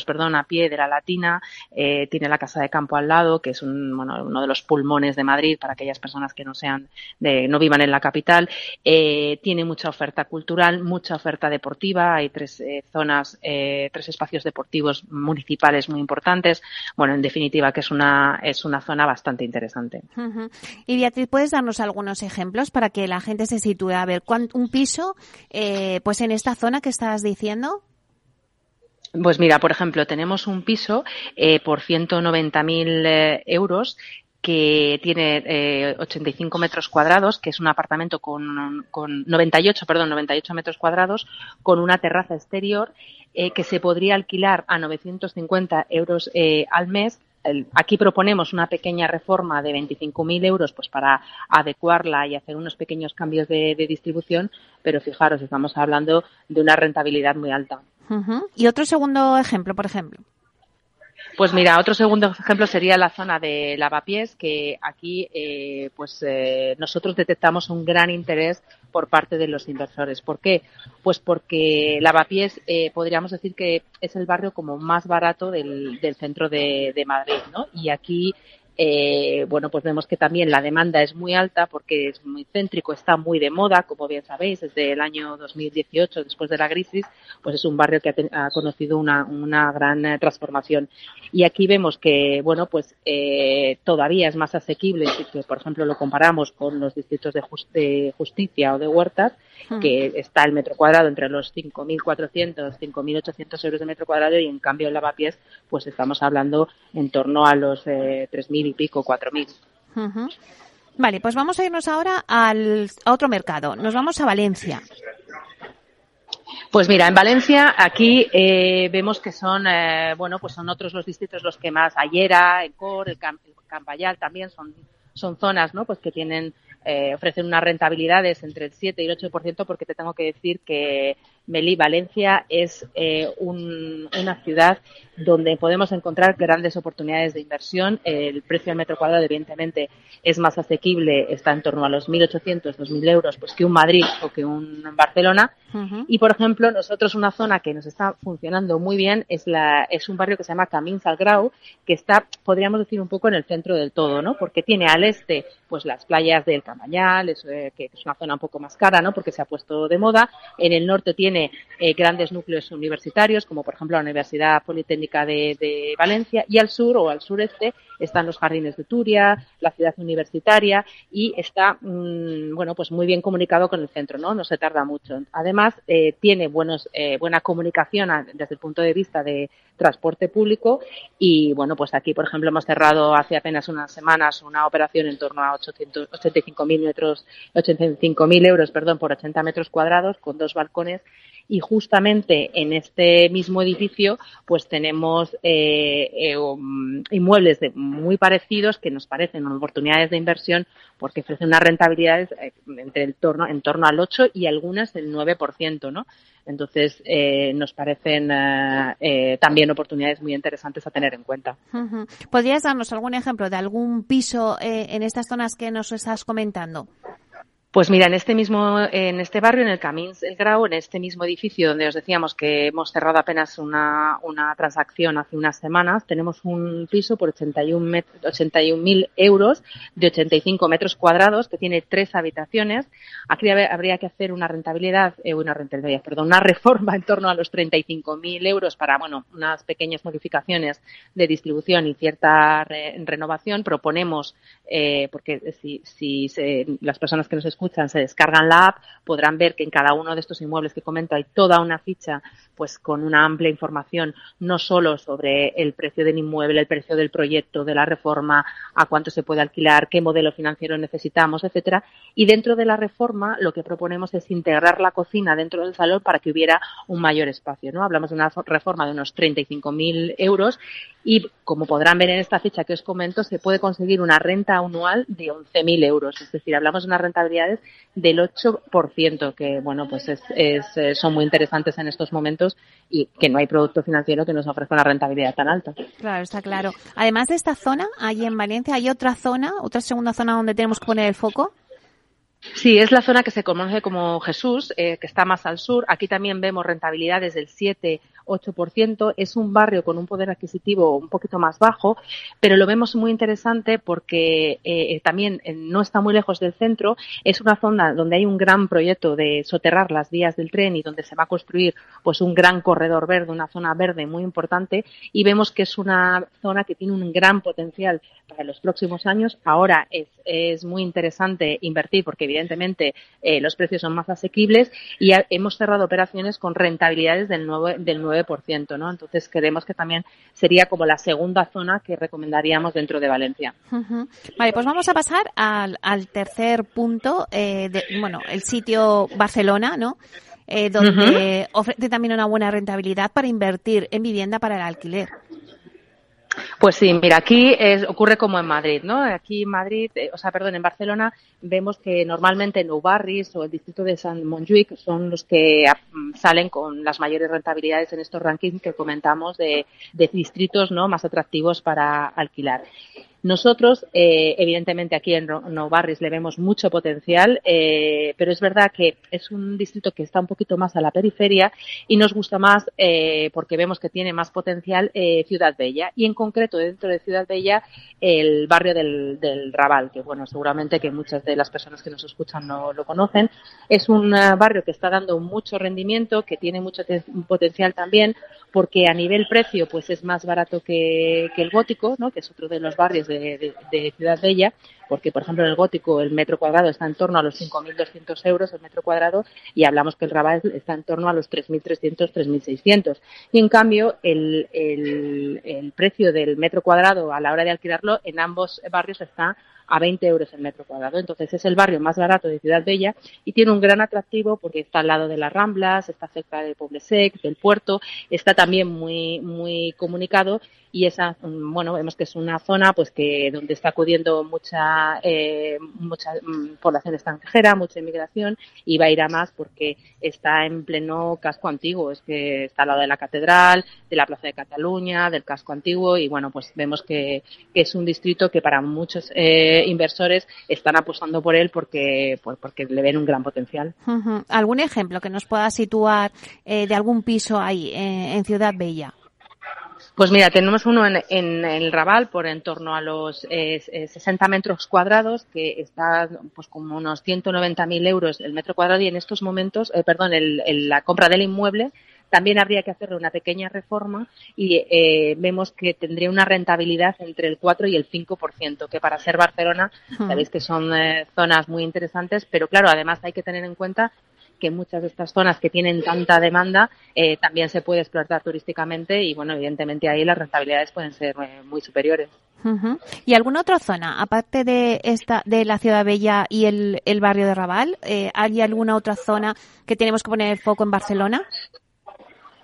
a pie de La Latina, tiene la Casa de Campo al lado, que es uno de los pulmones de Madrid para aquellas personas que no vivan en la capital. Tiene mucha oferta cultural, mucha oferta deportiva. Hay tres espacios deportivos municipales muy importantes. En definitiva, que es una zona bastante interesante. Uh-huh. Y Beatriz, ¿puedes darnos algunos ejemplos para que la gente se sitúe? A ver, un piso, pues en esta zona que estabas diciendo. Pues mira, por ejemplo, tenemos un piso por 190.000 euros que tiene 85 metros cuadrados, que es un apartamento con 98 metros cuadrados, con una terraza exterior que se podría alquilar a 950 euros al mes. Aquí proponemos una pequeña reforma de 25.000 euros pues para adecuarla y hacer unos pequeños cambios de distribución, pero fijaros, estamos hablando de una rentabilidad muy alta. Uh-huh. ¿Y otro segundo ejemplo, por ejemplo? Pues mira, otro segundo ejemplo sería la zona de Lavapiés, que aquí nosotros detectamos un gran interés por parte de los inversores. ¿Por qué? Pues porque Lavapiés podríamos decir que es el barrio como más barato del centro de Madrid, ¿no? Y aquí pues vemos que también la demanda es muy alta porque es muy céntrico, está muy de moda, como bien sabéis, desde el año 2018, después de la crisis, pues es un barrio que ha conocido una gran transformación. Y aquí vemos que, todavía es más asequible si, por ejemplo, lo comparamos con los distritos de Justicia o de Huertas, que está el metro cuadrado entre los 5.400, 5.800 euros de metro cuadrado, y en cambio en Lavapiés, pues estamos hablando en torno a los 3.000 y pico, 4.000. Uh-huh. Vale, pues vamos a irnos ahora a otro mercado. Nos vamos a Valencia. Pues mira, en Valencia aquí vemos que son otros los distritos los que más, Ayera, Encor, el Campallal también son zonas, ¿no? Pues que tienen ofrecen unas rentabilidades entre el 7 y el 8%, porque te tengo que decir que Meli, Valencia es una ciudad donde podemos encontrar grandes oportunidades de inversión. El precio del metro cuadrado evidentemente es más asequible, está en torno a los 1.800, 2.000 euros pues que un Madrid o que un Barcelona. Uh-huh. Y por ejemplo, nosotros una zona que nos está funcionando muy bien es un barrio que se llama Camins al Grau, que está, podríamos decir, un poco en el centro del todo, ¿no? Porque tiene al este pues las playas del Campanyal, que es una zona un poco más cara, ¿no? Porque se ha puesto de moda. En el norte tiene grandes núcleos universitarios, como por ejemplo la Universidad Politécnica de Valencia, y al sur o al sureste están los Jardines de Turia, la ciudad universitaria, y está muy bien comunicado con el centro, ¿no? No se tarda mucho. Además, tiene buena comunicación desde el punto de vista de transporte público, y aquí por ejemplo hemos cerrado hace apenas unas semanas una operación en torno a 85.000 euros por 80 metros cuadrados, con 2 balcones, y justamente en este mismo edificio pues tenemos inmuebles muy parecidos que nos parecen oportunidades de inversión porque ofrecen unas rentabilidades en torno al 8 y algunas del 9%, ¿no? Entonces nos parecen también oportunidades muy interesantes a tener en cuenta. Uh-huh. ¿Podrías darnos algún ejemplo de algún piso en estas zonas que nos estás comentando? Pues mira, en este barrio, en el Camins el Grau, en este mismo edificio donde os decíamos que hemos cerrado apenas una transacción hace unas semanas, tenemos un piso por 81.000 euros de 85 metros cuadrados que tiene 3 habitaciones. Aquí habría que hacer una reforma en torno a los 35.000 euros para, unas pequeñas modificaciones de distribución y cierta renovación. Proponemos, porque si las personas que nos escuchan, se descargan la app, podrán ver que en cada uno de estos inmuebles que comento hay toda una ficha pues con una amplia información, no solo sobre el precio del inmueble, el precio del proyecto, de la reforma, a cuánto se puede alquilar, qué modelo financiero necesitamos, etcétera. Y dentro de la reforma lo que proponemos es integrar la cocina dentro del salón para que hubiera un mayor espacio, ¿no? Hablamos de una reforma de unos 35.000 euros y, como podrán ver en esta ficha que os comento, se puede conseguir una renta anual de 11.000 euros. Es decir, hablamos de una rentabilidades del 8%, que son muy interesantes en estos momentos, y que no hay producto financiero que nos ofrezca una rentabilidad tan alta. Claro, está claro. Además de esta zona, allí en Valencia, ¿hay otra zona, otra segunda zona donde tenemos que poner el foco? Sí, es la zona que se conoce como Jesús, que está más al sur. Aquí también vemos rentabilidades del 7-8%. Es un barrio con un poder adquisitivo un poquito más bajo, pero lo vemos muy interesante porque también no está muy lejos del centro. Es una zona donde hay un gran proyecto de soterrar las vías del tren y donde se va a construir pues un gran corredor verde, una zona verde muy importante, y vemos que es una zona que tiene un gran potencial para los próximos años. Ahora es muy interesante invertir porque evidentemente los precios son más asequibles, y hemos cerrado operaciones con rentabilidades del 9%. 9%, ¿no? Entonces creemos que también sería como la segunda zona que recomendaríamos dentro de Valencia. Uh-huh. Vale, pues vamos a pasar al tercer punto, el sitio Barcelona, ¿no? Donde uh-huh. ofrece también una buena rentabilidad para invertir en vivienda para el alquiler. Pues sí, mira, aquí ocurre como en Madrid, ¿no? Aquí en Madrid, en Barcelona vemos que normalmente Nou Barris o el distrito de Sant Montjuïc son los que salen con las mayores rentabilidades en estos rankings que comentamos de distritos, ¿no?, más atractivos para alquilar. Nosotros, evidentemente, aquí en Nou Barris le vemos mucho potencial, pero es verdad que es un distrito que está un poquito más a la periferia y nos gusta más, porque vemos que tiene más potencial, Ciudad Vella. Y en concreto, dentro de Ciudad Vella, el barrio del Raval, que bueno, seguramente que muchas de las personas que nos escuchan no lo conocen. Es un barrio que está dando mucho rendimiento, que tiene mucho potencial también, porque a nivel precio, pues es más barato que el Gótico, ¿no?, que es otro de los barrios de Ciudad Vella, porque por ejemplo en el Gótico el metro cuadrado está en torno a los 5.200 euros el metro cuadrado y hablamos que el Raval está en torno a los 3.300, 3.600 y en cambio el precio del metro cuadrado a la hora de alquilarlo en ambos barrios está a 20 euros el metro cuadrado. Entonces es el barrio más barato de Ciudad Vella y tiene un gran atractivo porque está al lado de las Ramblas, está cerca del Poblesec, del puerto, está también muy muy comunicado y esa, bueno, vemos que es una zona pues que donde está acudiendo mucha población extranjera, mucha inmigración y va a ir a más porque está en pleno casco antiguo, es que está al lado de la catedral, de la Plaza de Cataluña, del casco antiguo y bueno, pues vemos que es un distrito que para muchos inversores están apostando por él porque le ven un gran potencial. Uh-huh. ¿Algún ejemplo que nos pueda situar de algún piso ahí en Ciudad Vella? Pues mira, tenemos uno en el Raval por en torno a los 60 metros cuadrados que está pues como unos 190.000 euros el metro cuadrado y en estos momentos, la compra del inmueble también habría que hacerle una pequeña reforma y vemos que tendría una rentabilidad entre el 4 y el 5%, que para ser Barcelona, sabéis que son zonas muy interesantes, pero claro, además hay que tener en cuenta que muchas de estas zonas que tienen tanta demanda también se puede explotar turísticamente y, bueno, evidentemente ahí las rentabilidades pueden ser muy superiores. Uh-huh. ¿Y alguna otra zona, aparte de la Ciudad Vella y el barrio de Raval, hay alguna otra zona que tenemos que poner el foco en Barcelona?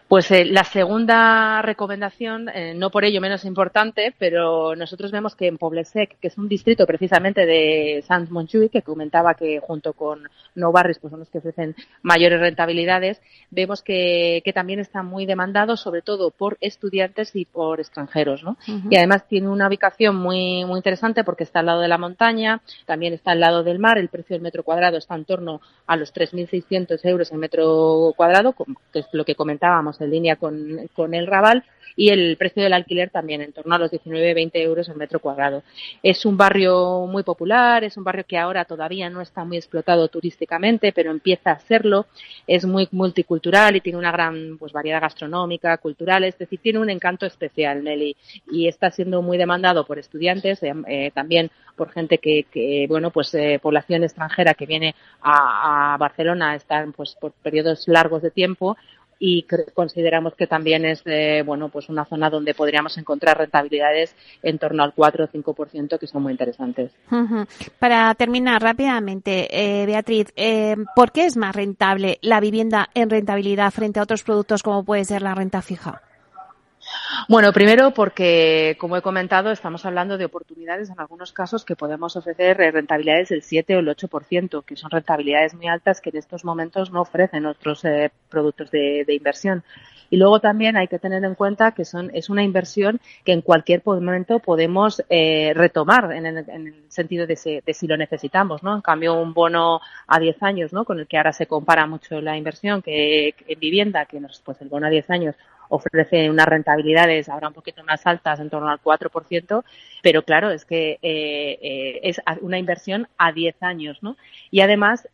Pues la segunda recomendación, no por ello menos importante, pero nosotros vemos que en Poblesec, que es un distrito precisamente de Sant Montjuïc, que comentaba que junto con Nou Barris pues son los que ofrecen mayores rentabilidades, vemos que también está muy demandado, sobre todo por estudiantes y por extranjeros, ¿no? Uh-huh. Y además tiene una ubicación muy muy interesante porque está al lado de la montaña, también está al lado del mar, el precio del metro cuadrado está en torno a los 3.600 euros el metro cuadrado, que es lo que comentábamos, en línea con el Raval y el precio del alquiler también en torno a los 19-20 euros el metro cuadrado. Es un barrio muy popular, es un barrio que ahora todavía no está muy explotado turísticamente, pero empieza a serlo, es muy multicultural y tiene una gran variedad gastronómica, cultural, es decir, tiene un encanto especial, Nelly, y está siendo muy demandado por estudiantes, también por gente que población extranjera que viene a Barcelona, están por periodos largos de tiempo. Y consideramos que también es una zona donde podríamos encontrar rentabilidades en torno al 4 o 5% que son muy interesantes. Uh-huh. Para terminar rápidamente, Beatriz, ¿por qué es más rentable la vivienda en rentabilidad frente a otros productos como puede ser la renta fija? Bueno, primero porque, como he comentado, estamos hablando de oportunidades en algunos casos que podemos ofrecer rentabilidades del 7 o el 8%, que son rentabilidades muy altas que en estos momentos no ofrecen otros productos de inversión. Y luego también hay que tener en cuenta que es una inversión que en cualquier momento podemos retomar en el sentido de si lo necesitamos, ¿no? En cambio, un bono a 10 años, ¿no?, con el que ahora se compara mucho la inversión que en vivienda, que el bono a 10 años ofrece unas rentabilidades ahora un poquito más altas, en torno al 4%, pero claro, es que es una inversión a 10 años, ¿no? Y además,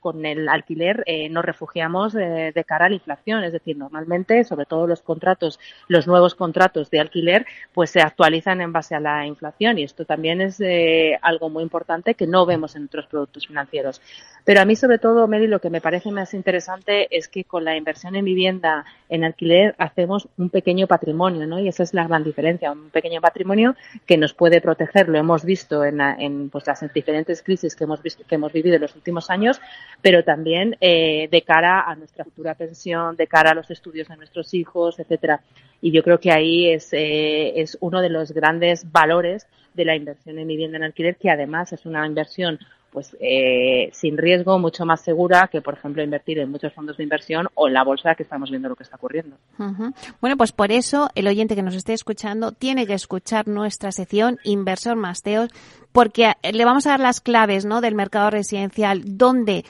con el alquiler nos refugiamos de cara a la inflación, es decir, normalmente, sobre todo los nuevos contratos de alquiler, pues se actualizan en base a la inflación y esto también es algo muy importante que no vemos en otros productos financieros. Pero a mí, sobre todo, Meli, lo que me parece más interesante es que con la inversión en vivienda, en alquiler hacemos un pequeño patrimonio, ¿no? Y esa es la gran diferencia, un pequeño patrimonio que nos puede proteger, lo hemos visto en las diferentes crisis que hemos vivido en los últimos años, pero también de cara a nuestra futura pensión, de cara a los estudios de nuestros hijos, etcétera. Y yo creo que ahí es uno de los grandes valores de la inversión en vivienda en alquiler, que además es una inversión pues sin riesgo, mucho más segura que, por ejemplo, invertir en muchos fondos de inversión o en la bolsa, que estamos viendo lo que está ocurriendo. Uh-huh. Bueno, pues por eso el oyente que nos esté escuchando tiene que escuchar nuestra sección Inversor Masteos, porque le vamos a dar las claves, ¿no?, del mercado residencial, dónde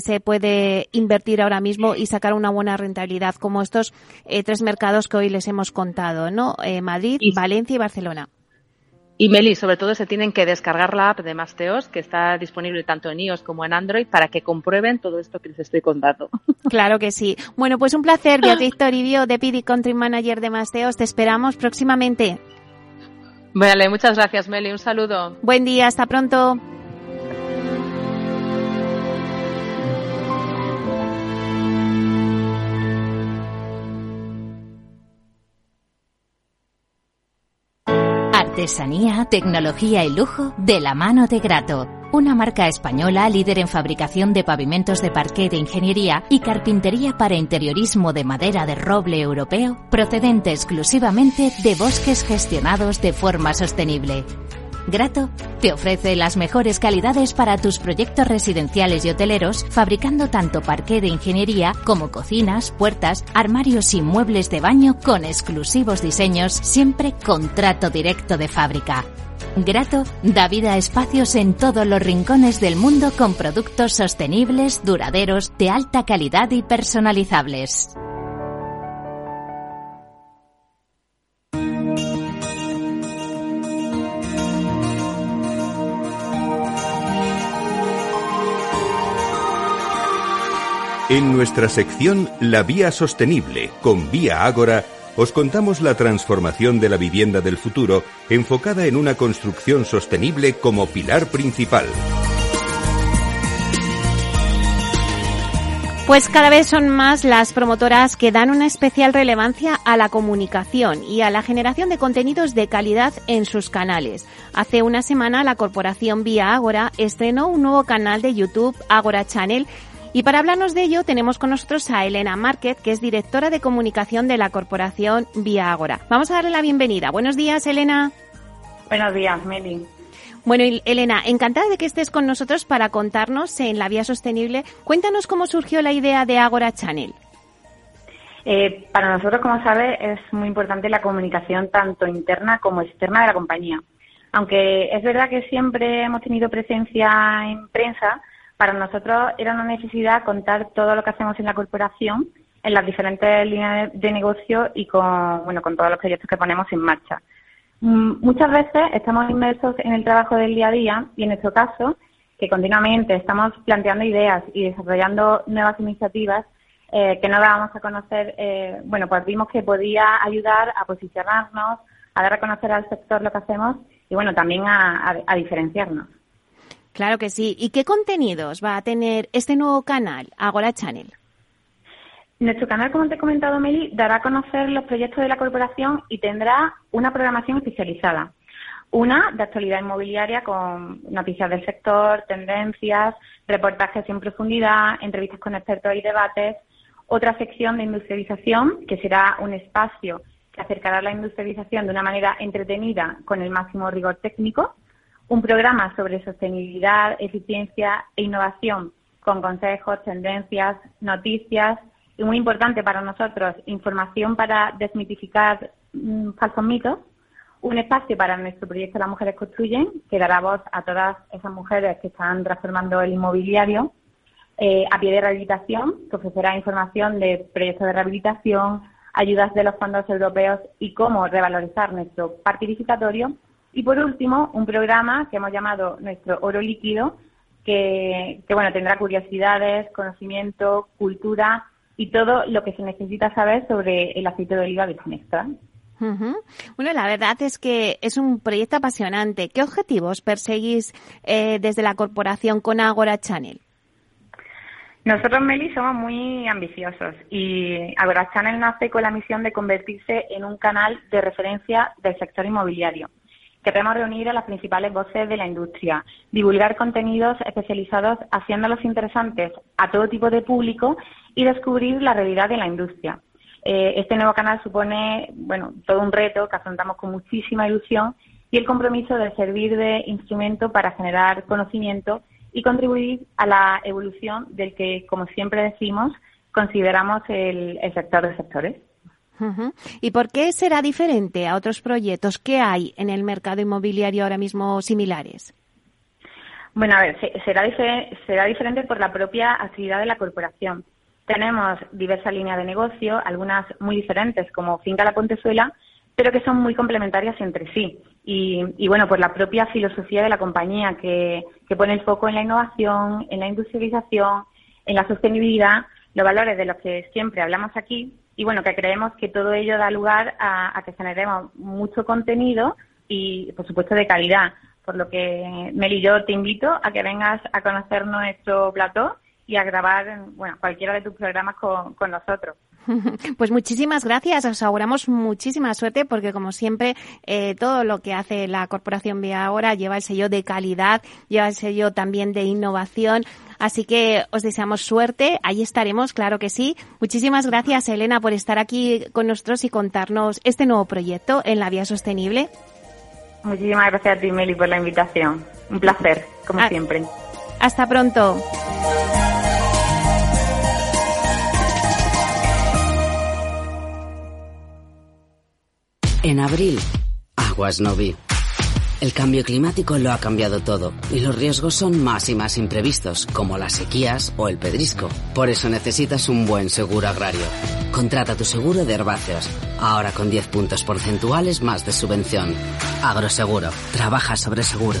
se puede invertir ahora mismo y sacar una buena rentabilidad, como estos tres mercados que hoy les hemos contado, ¿no? Madrid, Valencia y Barcelona. Y Meli, sobre todo se tienen que descargar la app de Masteos, que está disponible tanto en iOS como en Android, para que comprueben todo esto que les estoy contando. Claro que sí. Bueno, pues un placer, Beatriz Toribio, Deputy Country Manager de Masteos. Te esperamos próximamente. Vale, muchas gracias, Meli. Un saludo. Buen día, hasta pronto. Artesanía, tecnología y lujo de la mano de Grato, una marca española líder en fabricación de pavimentos de parquet de ingeniería y carpintería para interiorismo de madera de roble europeo, procedente exclusivamente de bosques gestionados de forma sostenible. Grato te ofrece las mejores calidades para tus proyectos residenciales y hoteleros, fabricando tanto parquet de ingeniería como cocinas, puertas, armarios y muebles de baño con exclusivos diseños, siempre con trato directo de fábrica. Grato da vida a espacios en todos los rincones del mundo con productos sostenibles, duraderos, de alta calidad y personalizables. En nuestra sección La Vía Sostenible, con Vía Ágora, os contamos la transformación de la vivienda del futuro, enfocada en una construcción sostenible como pilar principal. Pues cada vez son más las promotoras que dan una especial relevancia a la comunicación y a la generación de contenidos de calidad en sus canales. Hace una semana la corporación Vía Ágora estrenó un nuevo canal de YouTube, Ágora Channel. Y para hablarnos de ello tenemos con nosotros a Elena Márquez, que es directora de comunicación de la corporación Vía Ágora. Vamos a darle la bienvenida. Buenos días, Elena. Buenos días, Meli. Bueno, Elena, encantada de que estés con nosotros para contarnos en La Vía Sostenible. Cuéntanos cómo surgió la idea de Ágora Channel. Para nosotros, como sabes, es muy importante la comunicación tanto interna como externa de la compañía. Aunque es verdad que siempre hemos tenido presencia en prensa, para nosotros era una necesidad contar todo lo que hacemos en la corporación, en las diferentes líneas de negocio y con todos los proyectos que ponemos en marcha. Muchas veces estamos inmersos en el trabajo del día a día y en nuestro caso, que continuamente estamos planteando ideas y desarrollando nuevas iniciativas que no dábamos a conocer, pues vimos que podía ayudar a posicionarnos, a dar a conocer al sector lo que hacemos y bueno, también a diferenciarnos. Claro que sí. ¿Y qué contenidos va a tener este nuevo canal, Ágora Channel? Nuestro canal, como te he comentado, Meli, dará a conocer los proyectos de la corporación y tendrá una programación especializada. Una de actualidad inmobiliaria con noticias del sector, tendencias, reportajes en profundidad, entrevistas con expertos y debates. Otra sección de industrialización, que será un espacio que acercará la industrialización de una manera entretenida con el máximo rigor técnico. Un programa sobre sostenibilidad, eficiencia e innovación con consejos, tendencias, noticias y, muy importante para nosotros, información para desmitificar falsos mitos. Un espacio para nuestro proyecto Las Mujeres Construyen, que dará voz a todas esas mujeres que están transformando el inmobiliario. A pie de rehabilitación, que ofrecerá información de proyectos de rehabilitación, ayudas de los fondos europeos y cómo revalorizar nuestro parque edificatorio. Y por último, un programa que hemos llamado Nuestro Oro Líquido, que tendrá curiosidades, conocimiento, cultura y todo lo que se necesita saber sobre el aceite de oliva virgen extra. Uh-huh. Bueno, la verdad es que es un proyecto apasionante. ¿Qué objetivos perseguís desde la corporación con Ágora Channel? Nosotros, Meli, somos muy ambiciosos y Ágora Channel nace con la misión de convertirse en un canal de referencia del sector inmobiliario. Queremos reunir a las principales voces de la industria, divulgar contenidos especializados haciéndolos interesantes a todo tipo de público y descubrir la realidad de la industria. Este nuevo canal supone, bueno, todo un reto que afrontamos con muchísima ilusión y el compromiso de servir de instrumento para generar conocimiento y contribuir a la evolución del que, como siempre decimos, consideramos el sector de sectores. Uh-huh. ¿Y por qué será diferente a otros proyectos que hay en el mercado inmobiliario ahora mismo similares? Bueno, a ver, será diferente por la propia actividad de la corporación. Tenemos diversas líneas de negocio, algunas muy diferentes, como Finca La Pontezuela, pero que son muy complementarias entre sí. Y bueno, por la propia filosofía de la compañía, que pone el foco en la innovación, en la industrialización, en la sostenibilidad, los valores de los que siempre hablamos aquí. Y bueno, que creemos que todo ello da lugar a que generemos mucho contenido y, por supuesto, de calidad. Por lo que, Meli, yo te invito a que vengas a conocer nuestro plató y a grabar, bueno, cualquiera de tus programas con nosotros. Pues muchísimas gracias. Os auguramos muchísima suerte porque, como siempre, todo lo que hace la Corporación Vía Ágora lleva el sello de calidad, lleva el sello también de innovación. Así que os deseamos suerte. Ahí estaremos, claro que sí. Muchísimas gracias, Elena, por estar aquí con nosotros y contarnos este nuevo proyecto en la vía sostenible. Muchísimas gracias a ti, Meli, por la invitación. Un placer, como siempre. Hasta pronto. En abril, aguas no vi. El cambio climático lo ha cambiado todo y los riesgos son más y más imprevistos, como las sequías o el pedrisco. Por eso necesitas un buen seguro agrario. Contrata tu seguro de herbáceos, ahora con 10 puntos porcentuales más de subvención. Agroseguro. Trabaja sobre seguro.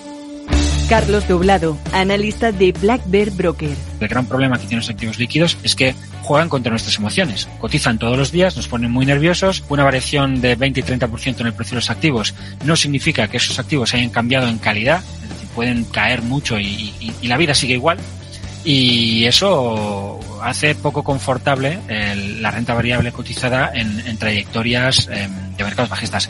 Carlos Doblado, analista de Black Bear Broker. El gran problema que tienen los activos líquidos es que juegan contra nuestras emociones. Cotizan todos los días, nos ponen muy nerviosos. Una variación de 20 y 30% en el precio de los activos no significa que esos activos hayan cambiado en calidad. Es decir, pueden caer mucho y la vida sigue igual. Y eso hace poco confortable la renta variable cotizada en trayectorias de mercados bajistas.